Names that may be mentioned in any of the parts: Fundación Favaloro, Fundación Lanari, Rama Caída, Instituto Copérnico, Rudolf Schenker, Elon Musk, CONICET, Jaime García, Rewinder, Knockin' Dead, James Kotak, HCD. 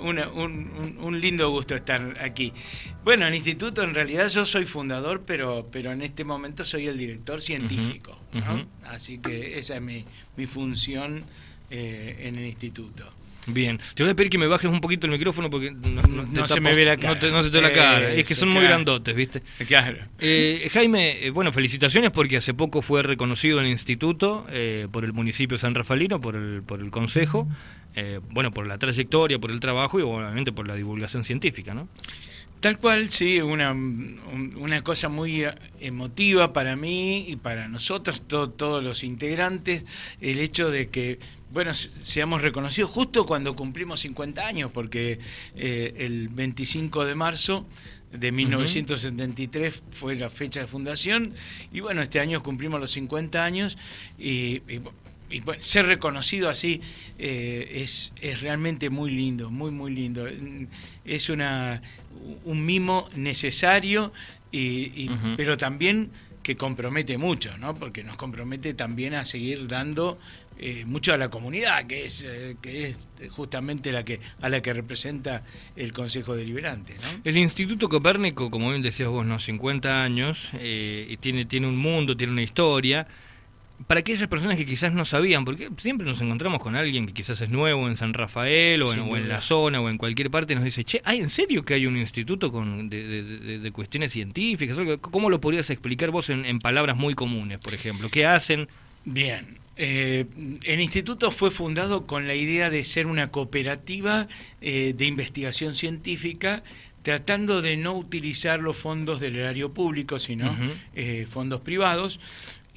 Un lindo gusto estar aquí. Bueno, el instituto, en realidad yo soy fundador, pero en este momento soy el director científico, uh-huh, ¿no? Uh-huh. Así que esa es mi función en el instituto. Bien, te voy a pedir que me bajes un poquito el micrófono porque no se te ve la cara. Es que son muy grandotes, ¿viste? Claro. Jaime, bueno, felicitaciones porque hace poco fue reconocido el instituto por el municipio San Rafaelino, por el consejo, bueno, por la trayectoria, por el trabajo y obviamente por la divulgación científica, ¿no? Tal cual, sí, una cosa muy emotiva para mí y para nosotros, todos los integrantes, el hecho de que, bueno, seamos reconocidos justo cuando cumplimos 50 años, porque el 25 de marzo de 1973 uh-huh, fue la fecha de fundación, y bueno, este año cumplimos los 50 años, y bueno, ser reconocido así es realmente muy lindo, muy lindo. Es un mimo necesario, uh-huh, pero también que compromete mucho, ¿no? Porque nos compromete también a seguir dando mucho a la comunidad, que es justamente a la que representa el Consejo Deliberante, ¿no? El Instituto Copérnico, como bien decías vos, ¿no? 50 años, y tiene un mundo, tiene una historia. Para aquellas personas que quizás no sabían, porque siempre nos encontramos con alguien que quizás es nuevo en San Rafael o en la zona o en cualquier parte, nos dice, che, ¿en serio que hay un instituto de cuestiones científicas? ¿Cómo lo podrías explicar vos en palabras muy comunes, por ejemplo? ¿Qué hacen? Bien, el instituto fue fundado con la idea de ser una cooperativa de investigación científica, tratando de no utilizar los fondos del erario público, sino uh-huh, fondos privados.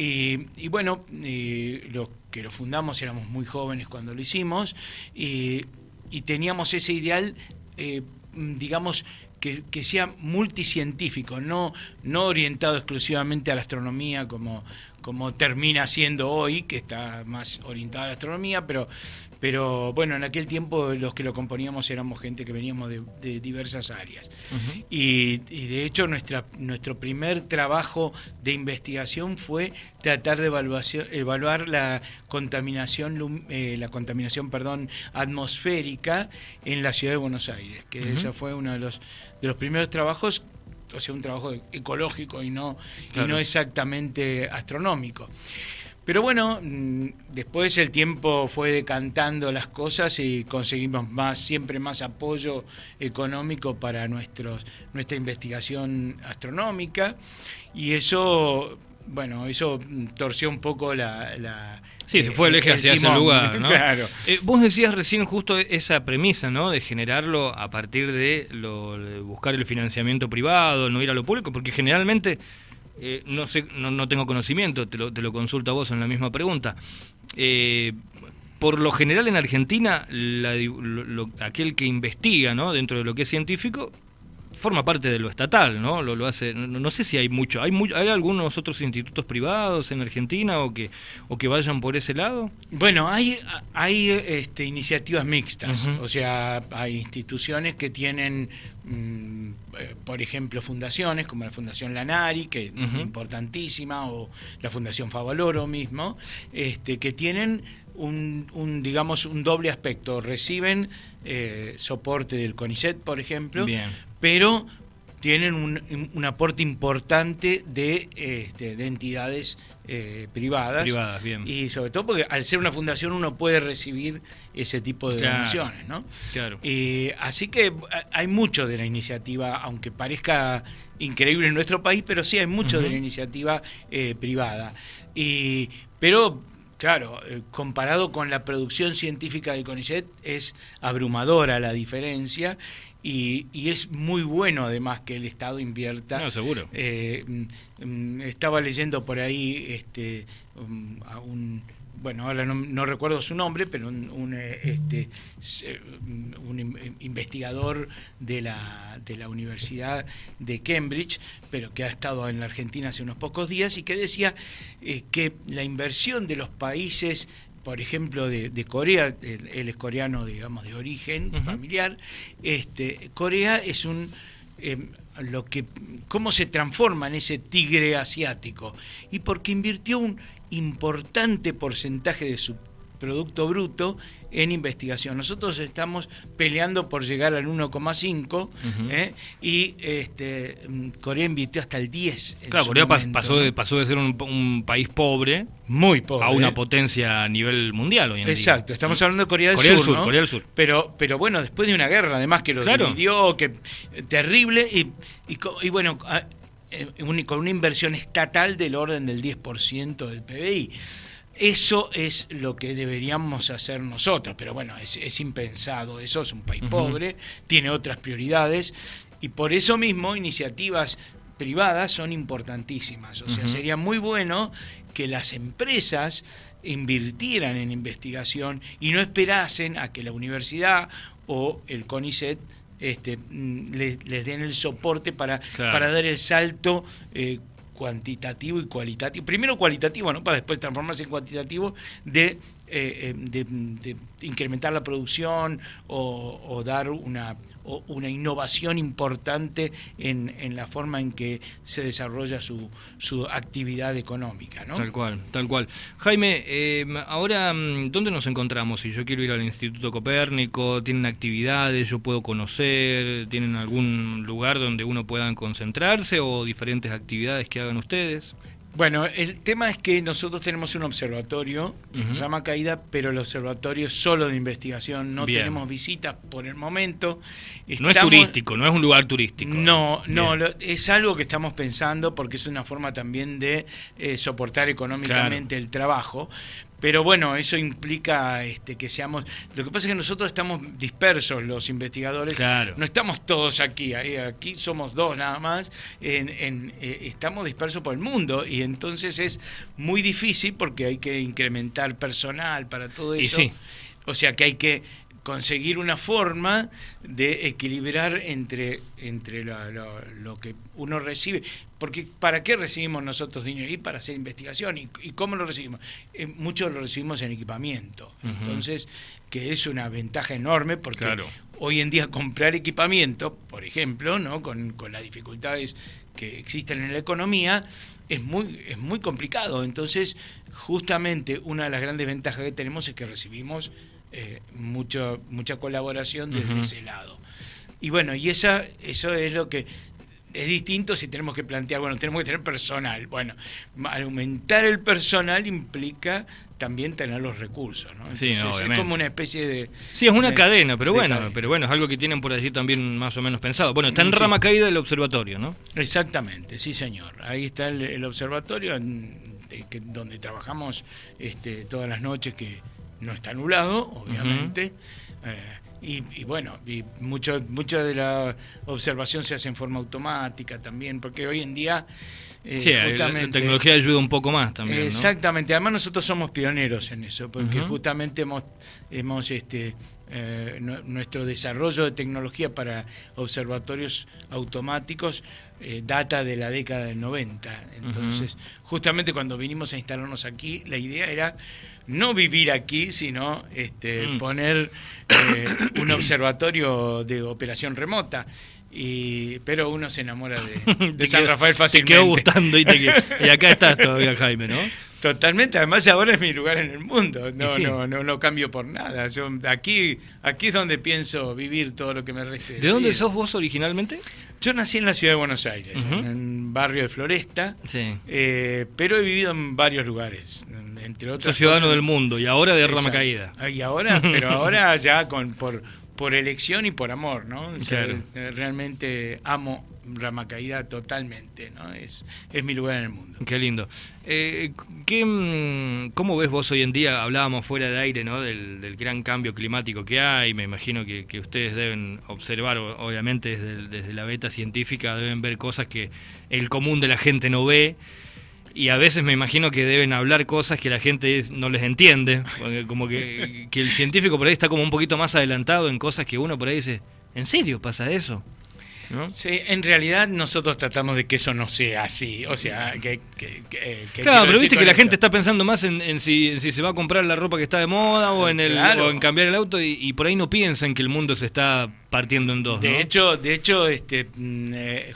Y bueno, los que lo fundamos éramos muy jóvenes cuando lo hicimos y teníamos ese ideal, digamos, que sea multicientífico, no orientado exclusivamente a la astronomía como termina siendo hoy, que está más orientado a la astronomía, pero bueno, en aquel tiempo los que lo componíamos éramos gente que veníamos de diversas áreas. Uh-huh. Y de hecho nuestro primer trabajo de investigación fue tratar de evaluar la contaminación atmosférica en la ciudad de Buenos Aires, que uh-huh, esa fue uno de los primeros trabajos. O sea, un trabajo ecológico y no exactamente astronómico. Pero bueno, después el tiempo fue decantando las cosas y conseguimos siempre más apoyo económico para nuestra investigación astronómica. Y eso, bueno, eso torció un poco la sí, se fue el eje hacia ese lugar, ¿no? Claro. Vos decías recién justo esa premisa, ¿no? De generarlo a partir de buscar el financiamiento privado, no ir a lo público, porque generalmente, no sé, no tengo conocimiento, te lo consulto a vos en la misma pregunta. Por lo general en Argentina, aquel que investiga, ¿no? Dentro de lo que es científico, forma parte de lo estatal, ¿no? Lo hace. No sé si hay mucho. ¿Hay algunos otros institutos privados en Argentina o que vayan por ese lado? Bueno, hay iniciativas mixtas. Uh-huh. O sea, hay instituciones que tienen, por ejemplo, fundaciones como la Fundación Lanari, que uh-huh, es importantísima, o la Fundación Favaloro mismo, que tienen un doble aspecto. Reciben soporte del CONICET, por ejemplo. Bien. Pero tienen un aporte importante de entidades privadas, bien. Y sobre todo porque al ser una fundación uno puede recibir ese tipo de donaciones, ¿no? Claro. Así que hay mucho de la iniciativa, aunque parezca increíble en nuestro país, pero sí hay mucho uh-huh, de la iniciativa privada. Pero claro, comparado con la producción científica de CONICET es abrumadora la diferencia. Y es muy bueno además que el Estado invierta. No, seguro. Estaba leyendo por ahí ahora no recuerdo su nombre, pero un investigador de la Universidad de Cambridge, pero que ha estado en la Argentina hace unos pocos días y que decía que la inversión de los países, por ejemplo, de Corea, él es coreano, digamos, de origen uh-huh, familiar, Corea es cómo se transforma en ese tigre asiático, y porque invirtió un importante porcentaje de su Producto Bruto en investigación. Nosotros estamos peleando por llegar al 1,5 y Corea invirtió hasta el 10. Claro, Corea pasó de ser un país pobre, muy pobre, a una potencia a nivel mundial hoy en día. Exacto, estamos hablando de Corea del Sur, ¿no? Corea del Sur. Pero bueno, después de una guerra, además, que lo dividió, que terrible, y bueno, con una inversión estatal del orden del 10% del PBI. Eso es lo que deberíamos hacer nosotros, pero bueno, es impensado. Eso es un país pobre, tiene otras prioridades, y por eso mismo iniciativas privadas son importantísimas. O sea, sería muy bueno que las empresas invirtieran en investigación y no esperasen a que la universidad o el CONICET les den el soporte para dar el salto cuantitativo y cualitativo. Primero cualitativo, ¿no? Para después transformarse en cuantitativo de incrementar la producción o dar una innovación importante en la forma en que se desarrolla su actividad económica, ¿no? Tal cual. Jaime, ahora, ¿dónde nos encontramos? Si yo quiero ir al Instituto Copérnico, ¿tienen actividades, yo puedo conocer? ¿Tienen algún lugar donde uno pueda concentrarse o diferentes actividades que hagan ustedes? Bueno, el tema es que nosotros tenemos un observatorio, Rama Caída, pero el observatorio es solo de investigación, no tenemos visitas por el momento. No es turístico, no es un lugar turístico. No, es algo que estamos pensando porque es una forma también de soportar económicamente el trabajo. Pero bueno, eso implica que seamos... Lo que pasa es que nosotros estamos dispersos, los investigadores. Claro. No estamos todos aquí. Aquí somos dos nada más. Estamos dispersos por el mundo. Y entonces es muy difícil porque hay que incrementar personal para todo eso. Y sí. O sea que hay que conseguir una forma de equilibrar entre lo que uno recibe. Porque ¿para qué recibimos nosotros dinero? Y para hacer investigación. ¿Y cómo lo recibimos? Muchos lo recibimos en equipamiento. Entonces, que es una ventaja enorme porque hoy en día comprar equipamiento, por ejemplo, ¿no? con las dificultades que existen en la economía, es muy complicado. Entonces, justamente una de las grandes ventajas que tenemos es que recibimos mucha colaboración desde ese lado. Y bueno, y eso es lo que... Es distinto si tenemos que plantear, bueno, tenemos que tener personal. Bueno, aumentar el personal implica también tener los recursos, ¿no? Entonces, sí, obviamente. Es como una especie de... Sí, es una cadena, pero bueno, es algo que tienen por allí también más o menos pensado. Bueno, está en Rama Caída del observatorio, ¿no? Exactamente, sí, señor. Ahí está el observatorio donde trabajamos todas las noches, que no está nublado, obviamente. Y bueno, mucha de la observación se hace en forma automática también, porque hoy en día... la tecnología ayuda un poco más también, ¿no? Exactamente, además nosotros somos pioneros en eso, porque justamente hemos nuestro desarrollo de tecnología para observatorios automáticos data de la década del 90. Entonces, justamente cuando vinimos a instalarnos aquí, la idea era no vivir aquí, sino poner un observatorio de operación remota. Pero uno se enamora de San Rafael fácilmente. Te quedó gustando y acá estás todavía, Jaime, ¿no? Totalmente, además ahora es mi lugar en el mundo, no cambio por nada. Yo aquí es donde pienso vivir todo lo que me reste. ¿De dónde sos vos originalmente? Yo nací en la ciudad de Buenos Aires, en un barrio de Floresta, pero he vivido en varios lugares, entre otros. Sos ciudadano del mundo y ahora de Rama Caída. Y ahora, pero ahora ya por elección y por amor, ¿no? O sea, realmente amo Rama Caída totalmente, ¿no? Es mi lugar en el mundo. Qué lindo. ¿Cómo ves vos hoy en día? Hablábamos fuera de aire, ¿no? Del gran cambio climático que hay. Me imagino que ustedes deben observar, obviamente desde la beta científica, deben ver cosas que el común de la gente no ve. Y a veces me imagino que deben hablar cosas que la gente no les entiende, como que el científico por ahí está como un poquito más adelantado en cosas que uno por ahí dice, ¿en serio pasa eso? ¿No? Sí, en realidad nosotros tratamos de que eso no sea así, o sea, que claro, pero viste que la gente está pensando más en si se va a comprar la ropa que está de moda o en cambiar el auto y por ahí no piensan que el mundo se está partiendo en dos, ¿no? De hecho,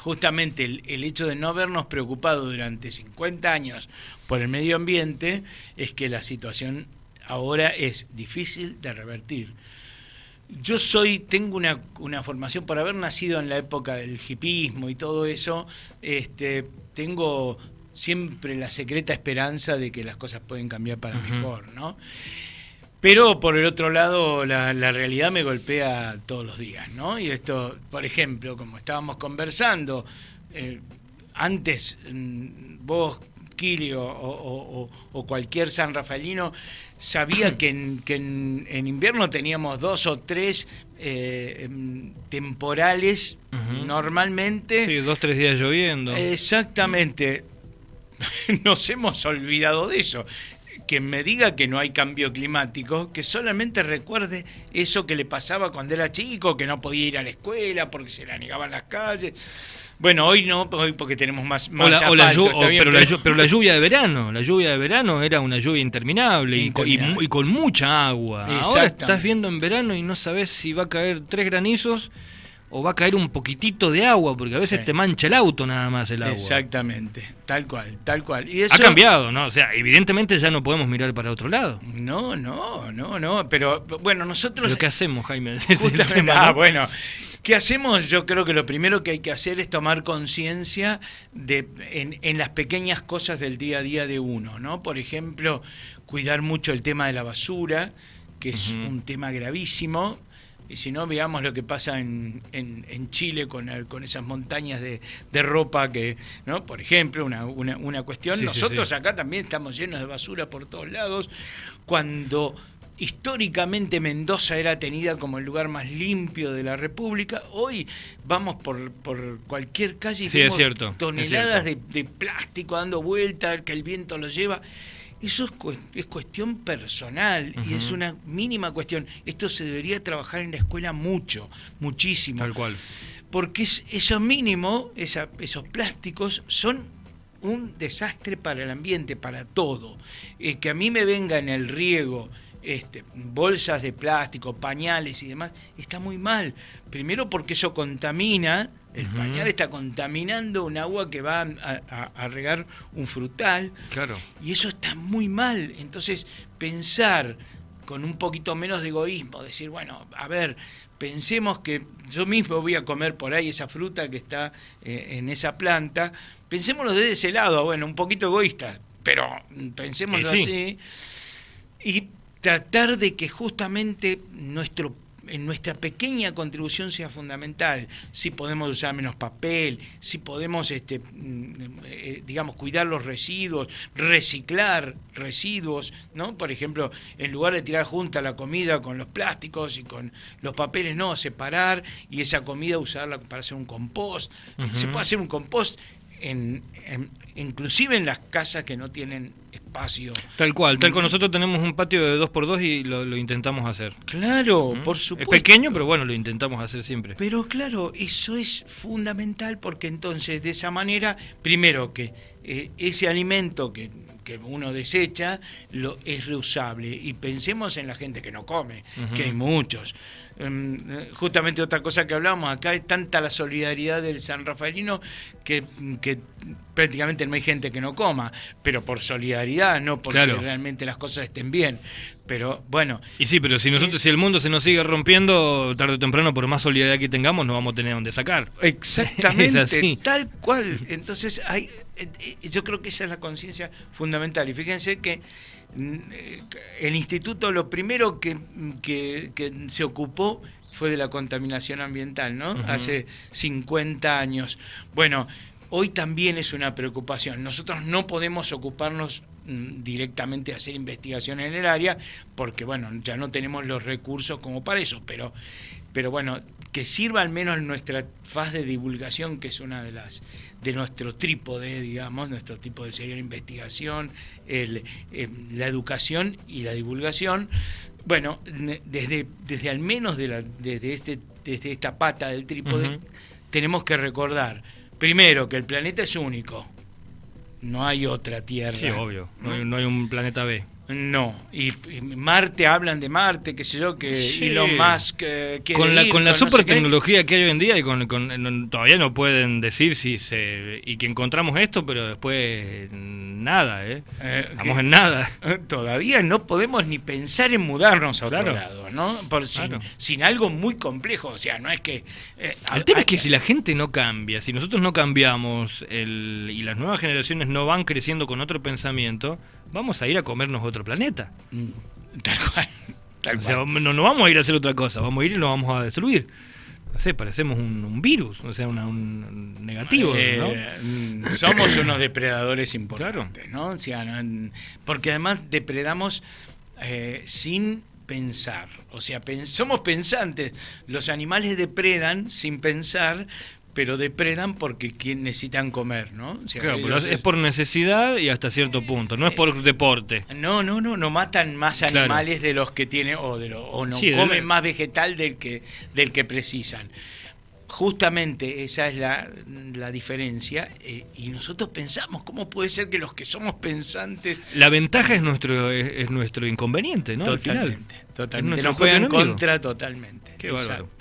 justamente el hecho de no habernos preocupado durante 50 años por el medio ambiente es que la situación ahora es difícil de revertir. Yo tengo una formación, por haber nacido en la época del hipismo y todo eso, tengo siempre la secreta esperanza de que las cosas pueden cambiar para mejor, ¿no? Pero por el otro lado, la realidad me golpea todos los días, ¿no? Y esto, por ejemplo, como estábamos conversando, antes vos, Kili, o cualquier sanrafaelino, sabía que en invierno teníamos 2 o 3 temporales normalmente. Sí, 2 o 3 días lloviendo. Exactamente. Nos hemos olvidado de eso. Que me diga que no hay cambio climático, que solamente recuerde eso que le pasaba cuando era chico, que no podía ir a la escuela porque se la negaban las calles. Bueno, hoy no, hoy porque tenemos más pero la lluvia de verano, era una lluvia interminable. Y con mucha agua. Ahora estás viendo en verano y no sabes si va a caer 3 granizos o va a caer un poquitito de agua, porque a veces te mancha el auto nada más el agua. Exactamente, tal cual. Y eso ha cambiado, ¿no? O sea, evidentemente ya no podemos mirar para otro lado. No, pero bueno, nosotros... ¿Pero qué hacemos, Jaime? Bueno... ¿Qué hacemos? Yo creo que lo primero que hay que hacer es tomar conciencia en las pequeñas cosas del día a día de uno, ¿no? Por ejemplo, cuidar mucho el tema de la basura, que es un tema gravísimo. Y si no, veamos lo que pasa en Chile con esas montañas de ropa que, ¿no? Por ejemplo, una cuestión. Sí, nosotros acá también estamos llenos de basura por todos lados. Cuando... históricamente Mendoza era tenida como el lugar más limpio de la República. Hoy vamos por cualquier calle y vemos toneladas de plástico dando vueltas, que el viento lo lleva. Eso es cuestión personal y es una mínima cuestión. Esto se debería trabajar en la escuela muchísimo. Tal cual. Porque eso mínimo, esos plásticos son un desastre para el ambiente, para todo. Que a mí me venga en el riego... bolsas de plástico, pañales y demás, está muy mal. Primero porque eso contamina, el pañal está contaminando un agua que va a regar un frutal. Claro. Y eso está muy mal. Entonces, pensar con un poquito menos de egoísmo, decir, bueno, a ver, pensemos que yo mismo voy a comer por ahí esa fruta que está en esa planta. Pensémoslo desde ese lado, bueno, un poquito egoísta, pero pensémoslo así. Y tratar de que justamente nuestra pequeña contribución sea fundamental. Si podemos usar menos papel, si podemos cuidar los residuos, reciclar residuos, ¿no? Por ejemplo, en lugar de tirar junta la comida con los plásticos y con los papeles, no, separar y esa comida usarla para hacer un compost. Se puede hacer un compost inclusive en las casas que no tienen espacio. Tal cual. Nosotros tenemos un patio de 2x2 y lo intentamos hacer. Claro, por supuesto. Es pequeño, pero bueno, lo intentamos hacer siempre. Pero claro, eso es fundamental porque entonces de esa manera, primero que ese alimento que uno desecha es reusable. Y pensemos en la gente que no come, que hay muchos. Justamente otra cosa que hablábamos acá es tanta la solidaridad del sanrafaelino que prácticamente no hay gente que no coma, pero por solidaridad, no porque realmente las cosas estén bien. Pero bueno. Y sí, pero si nosotros, si el mundo se nos sigue rompiendo, tarde o temprano, por más solidaridad que tengamos, no vamos a tener dónde sacar. Exactamente, tal cual. Entonces, yo creo que esa es la conciencia fundamental. Y fíjense que el instituto lo primero que se ocupó fue de la contaminación ambiental, ¿no? Hace 50 años. Bueno, hoy también es una preocupación. Nosotros no podemos ocuparnos directamente de hacer investigaciones en el área porque, bueno, ya no tenemos los recursos como para eso, pero bueno, que sirva al menos nuestra faz de divulgación, que es una de las de nuestro trípode, digamos, nuestro tipo de serie de investigación, la educación y la divulgación. Bueno, desde al menos desde esta pata del trípode tenemos que recordar primero que el planeta es único. No hay otra Tierra. Sí, obvio. No hay un planeta B. No, y Marte, hablan de Marte, qué sé yo, que sí. Elon Musk quiere con la super tecnología que hay hoy en día, y con todavía no pueden decir si se y que encontramos esto, pero después nada, estamos en nada. Todavía no podemos ni pensar en mudarnos a otro lado, ¿no? Sin algo muy complejo, o sea, no es que... el tema es que si la gente no cambia, si nosotros no cambiamos y las nuevas generaciones no van creciendo con otro pensamiento... Vamos a ir a comernos otro planeta. Tal cual. O sea, no vamos a ir a hacer otra cosa, vamos a ir y lo vamos a destruir. No sé, parecemos un virus, o sea, un negativo, ¿no? Somos unos depredadores importantes, ¿no? O sea, porque además depredamos sin pensar. O sea, somos pensantes. Los animales depredan sin pensar, pero depredan porque necesitan comer, ¿no? O sea, claro, pero es por necesidad y hasta cierto punto, no es por deporte. No matan más animales de los que tienen o no comen más vegetal del que precisan. Justamente esa es la diferencia, y nosotros pensamos, ¿cómo puede ser que los que somos pensantes? La ventaja es nuestro inconveniente, ¿no? Totalmente. Nos juegan contra totalmente. Qué bárbaro.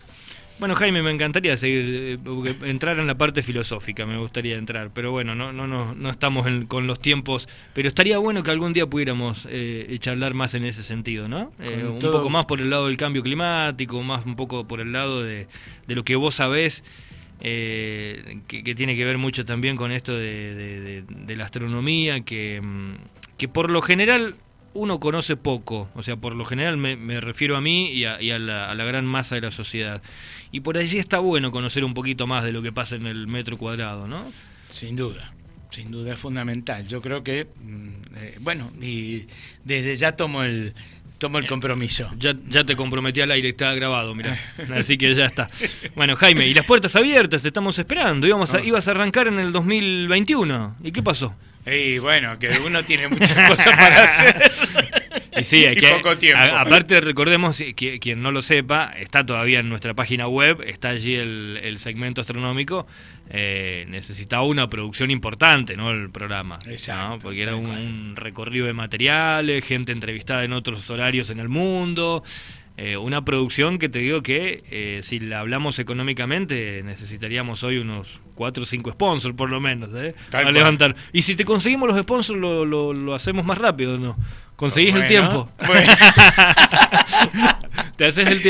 Bueno, Jaime, me encantaría seguir entrar en la parte filosófica, me gustaría entrar, pero bueno, no estamos con los tiempos, pero estaría bueno que algún día pudiéramos charlar más en ese sentido, ¿no? Un poco más por el lado del cambio climático, más un poco por el lado de lo que vos sabés, que tiene que ver mucho también con esto de la astronomía, que por lo general... uno conoce poco, o sea, por lo general me refiero a mí y a la gran masa de la sociedad. Y por allí está bueno conocer un poquito más de lo que pasa en el metro cuadrado, ¿no? Sin duda es fundamental. Yo creo que, y desde ya tomo el compromiso. Ya te comprometí al aire, está grabado, mirá. Así que ya está. Bueno, Jaime, y las puertas abiertas, te estamos esperando. Ibas a arrancar en el 2021. ¿Y qué pasó? Y bueno, que uno tiene muchas cosas para hacer y, sí, hay y que, poco tiempo. Aparte, recordemos, quien no lo sepa, está todavía en nuestra página web, está allí el segmento astronómico. Necesitaba una producción importante, ¿no? El programa. Exacto, ¿no? Porque era un recorrido de materiales, gente entrevistada en otros horarios en el mundo. Una producción que te digo que si la hablamos económicamente necesitaríamos hoy unos 4 o 5 sponsors por lo menos, para levantar. Y si te conseguimos los sponsors lo hacemos más rápido, ¿no? Conseguís el tiempo. Te haces el tiempo.